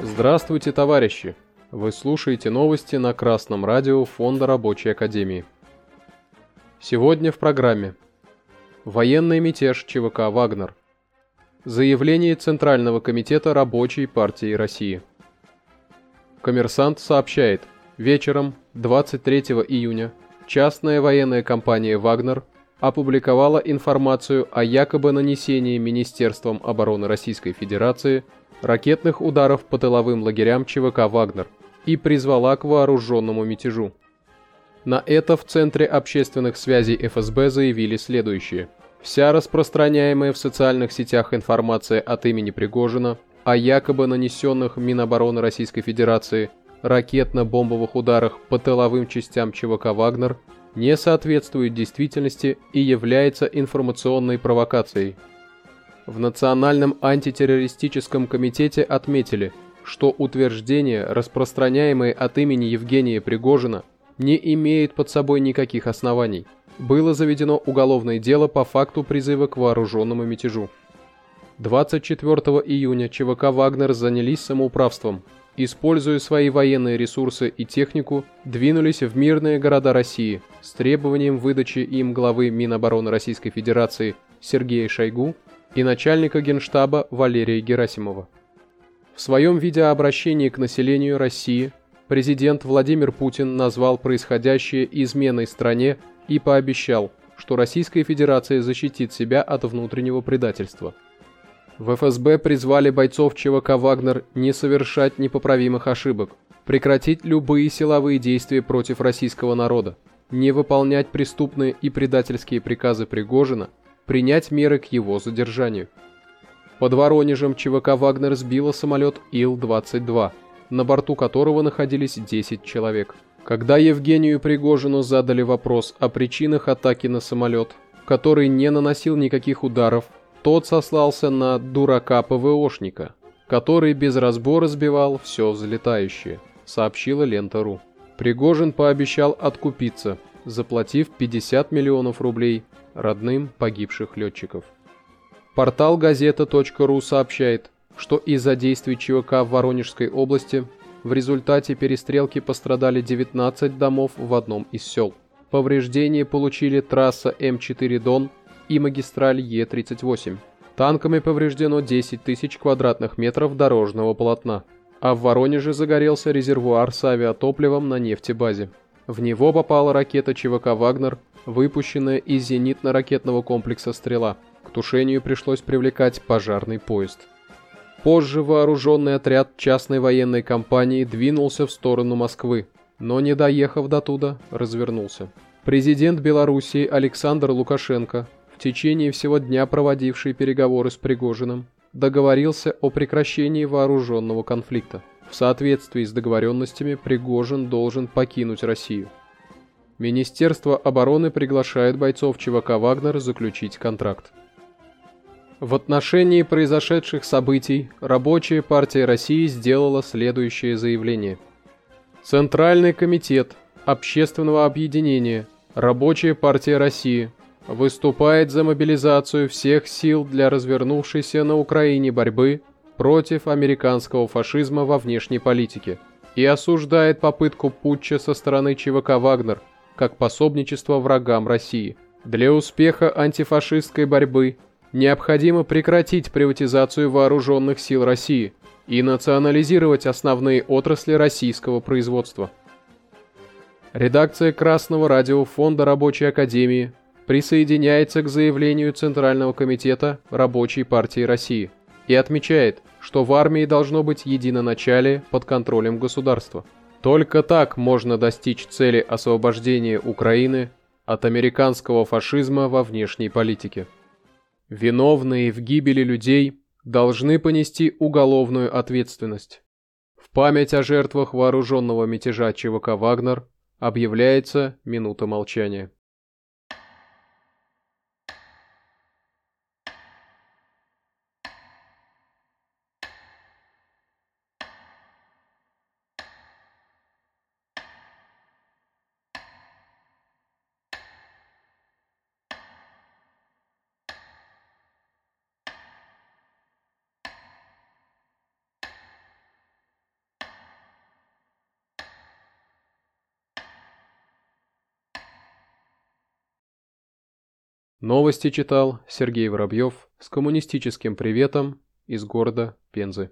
Здравствуйте, товарищи! Вы слушаете новости на Красном радио Фонда Рабочей Академии. Сегодня в программе: военный мятеж ЧВК «Вагнер», заявление Центрального комитета Рабочей партии России. Коммерсант сообщает: вечером 23 июня частная военная компания «Вагнер» опубликовала информацию о якобы нанесении Министерством обороны Российской Федерации ракетных ударов по тыловым лагерям ЧВК «Вагнер» и призвала к вооруженному мятежу. На это в Центре общественных связей ФСБ заявили следующее: вся распространяемая в социальных сетях информация от имени Пригожина о якобы нанесенных Минобороны Российской Федерации ракетно-бомбовых ударах по тыловым частям ЧВК «Вагнер» не соответствует действительности и является информационной провокацией. В Национальном антитеррористическом комитете отметили, что утверждения, распространяемые от имени Евгения Пригожина, не имеют под собой никаких оснований. Было заведено уголовное дело по факту призыва к вооруженному мятежу. 24 июня ЧВК «Вагнер» занялись самоуправством. Используя свои военные ресурсы и технику, двинулись в мирные города России с требованием выдачи им главы Минобороны Российской Федерации Сергея Шойгу и начальника Генштаба Валерия Герасимова. В своем видеообращении к населению России президент Владимир Путин назвал происходящее изменой стране и пообещал, что Российская Федерация защитит себя от внутреннего предательства. В ФСБ призвали бойцов ЧВК «Вагнер» не совершать непоправимых ошибок, прекратить любые силовые действия против российского народа, не выполнять преступные и предательские приказы Пригожина, принять меры к его задержанию. Под Воронежем ЧВК «Вагнер» сбила самолет Ил-22, на борту которого находились 10 человек. Когда Евгению Пригожину задали вопрос о причинах атаки на самолет, который не наносил никаких ударов, тот сослался на дурака ПВОшника, который без разбора сбивал все взлетающее, сообщила Лента.ру. Пригожин пообещал откупиться, заплатив 50 миллионов рублей родным погибших летчиков. Портал газета.ру сообщает, что из-за действий ЧВК в Воронежской области в результате перестрелки пострадали 19 домов в одном из сел. Повреждения получили трасса М4 Дон и магистраль Е-38. Танками повреждено 10 тысяч квадратных метров дорожного полотна. А в Воронеже загорелся резервуар с авиатопливом на нефтебазе. В него попала ракета ЧВК «Вагнер», выпущенная из зенитно-ракетного комплекса «Стрела». К тушению пришлось привлекать пожарный поезд. Позже вооруженный отряд частной военной компании двинулся в сторону Москвы, но, не доехав до туда, развернулся. Президент Белоруссии Александр Лукашенко, в течение всего дня проводивший переговоры с Пригожиным, договорился о прекращении вооруженного конфликта. В соответствии с договоренностями Пригожин должен покинуть Россию. Министерство обороны приглашает бойцов ЧВК «Вагнер» заключить контракт. В отношении произошедших событий Рабочая партия России сделала следующее заявление. Центральный комитет общественного объединения Рабочая партия России выступает за мобилизацию всех сил для развернувшейся на Украине борьбы против американского фашизма во внешней политике и осуждает попытку путча со стороны ЧВК «Вагнер» как пособничество врагам России. Для успеха антифашистской борьбы необходимо прекратить приватизацию вооруженных сил России и национализировать основные отрасли российского производства. Редакция Красного радио Фонда Рабочей Академии присоединяется к заявлению Центрального комитета Рабочей партии России и отмечает, что в армии должно быть единоначалие под контролем государства. Только так можно достичь цели освобождения Украины от американского фашизма во внешней политике. Виновные в гибели людей должны понести уголовную ответственность. В память о жертвах вооруженного мятежа ЧВК «Вагнер» объявляется минута молчания. Новости читал Сергей Воробьев с коммунистическим приветом из города Пензы.